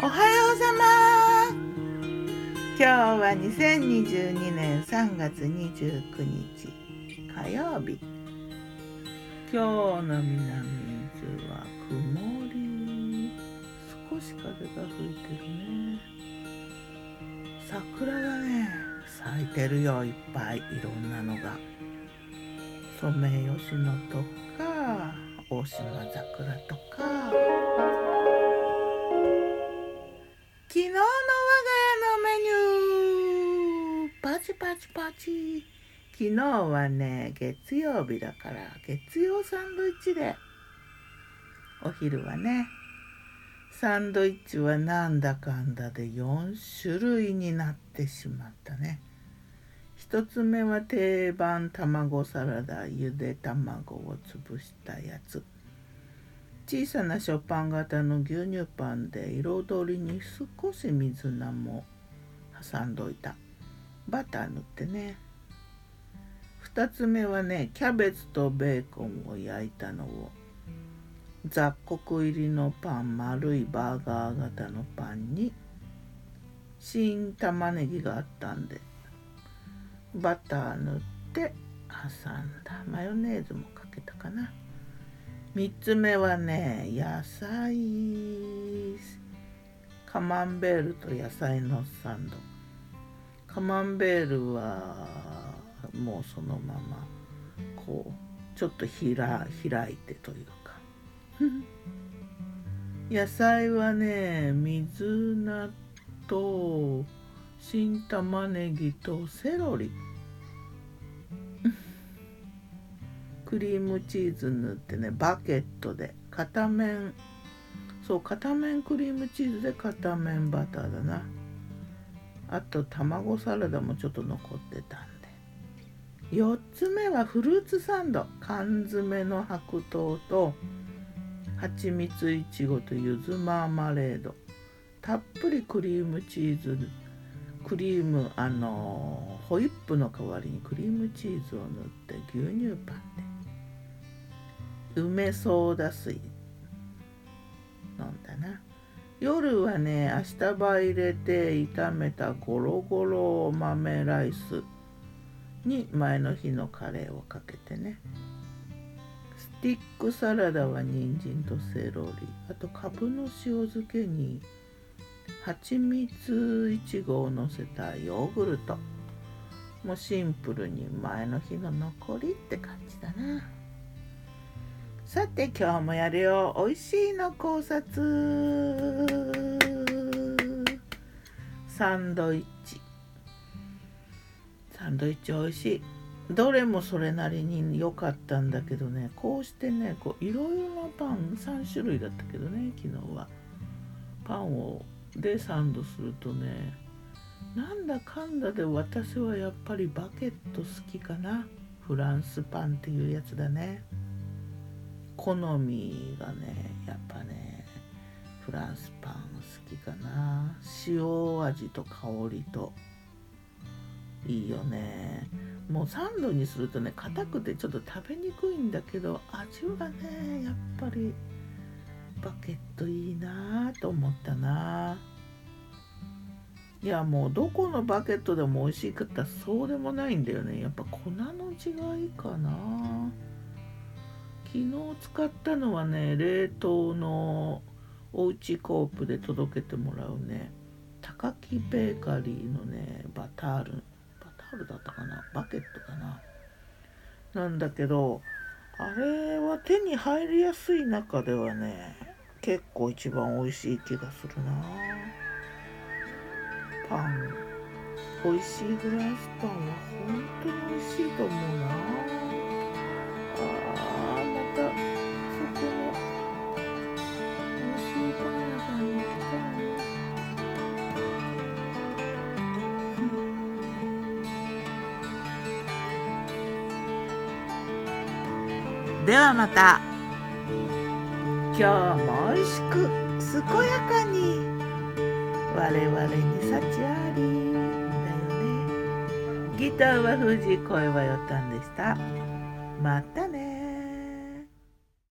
おはようさま。今日は2022年3月29日火曜日。今日の南伊豆は曇り、少し風が吹いてるね。桜がね咲いてるよ、いっぱいいろんなのが。ソメイヨシノとか大島桜とか。昨日の我が家のメニュー、パチパチパチ。昨日はね月曜日だから月曜サンドイッチで、お昼はねサンドイッチはなんだかんだで4種類になってしまったね。一つ目は定番卵サラダ、ゆで卵を潰したやつ。小さな食パン型の牛乳パンで彩りに少し水菜も挟んどいた。バター塗ってね。2つ目はねキャベツとベーコンを焼いたのを、雑穀入りのパン、丸いバーガー型のパンに新玉ねぎがあったんでバター塗って挟んだ。マヨネーズもかけたかな。3つ目はね野菜、カマンベールと野菜のサンド。カマンベールはもうそのままこうちょっと開いてというか野菜はね水菜と新玉ねぎとセロリ、クリームチーズ塗ってね、バケットで片面クリームチーズで片面バターだな。あと卵サラダもちょっと残ってたんで。4つ目はフルーツサンド、缶詰の白桃と蜂蜜いちごとゆずマーマレード、たっぷりクリームチーズ、ホイップの代わりにクリームチーズを塗って牛乳パンで。梅ソーダ水飲んだな。夜はねアシタバ入れて炒めたゴロゴロ豆ライスに前の日のカレーをかけてね。スティックサラダは人参とセロリ、あとカブの塩漬けに蜂蜜いちごをのせたヨーグルト。もうシンプルに前の日の残りって感じだな。さて今日もやるよ、おいしいの考察。サンドイッチおいしい。どれもそれなりに良かったんだけどね、こうしてねこういろいろなパン3種類だったけどね、昨日はパンをでサンドするとね、なんだかんだで私はやっぱりバケット好きかな。フランスパンっていうやつだね。好みがねやっぱねフランスパン好きかな。塩味と香りといいよね。もうサンドにするとね硬くてちょっと食べにくいんだけど、味がねやっぱりバケットいいなと思ったな。いやもうどこのバケットでも美味しいかったらそうでもないんだよね。やっぱ粉の違いかな。昨日使ったのはね冷凍のおうちコープで届けてもらうね高木ベーカリーのねバタールだったかな、バケットかな、なんだけど、あれは手に入りやすい中ではね結構一番美味しい気がするな。パン美味しい、フランスパンは本当に美味しいと思うな。またそこの美味しいパン屋さんに行きたいな。ではまた。今日もおいしく健やかに、我々に幸ありだよね。ギターは藤井、声はよたんでした。またね。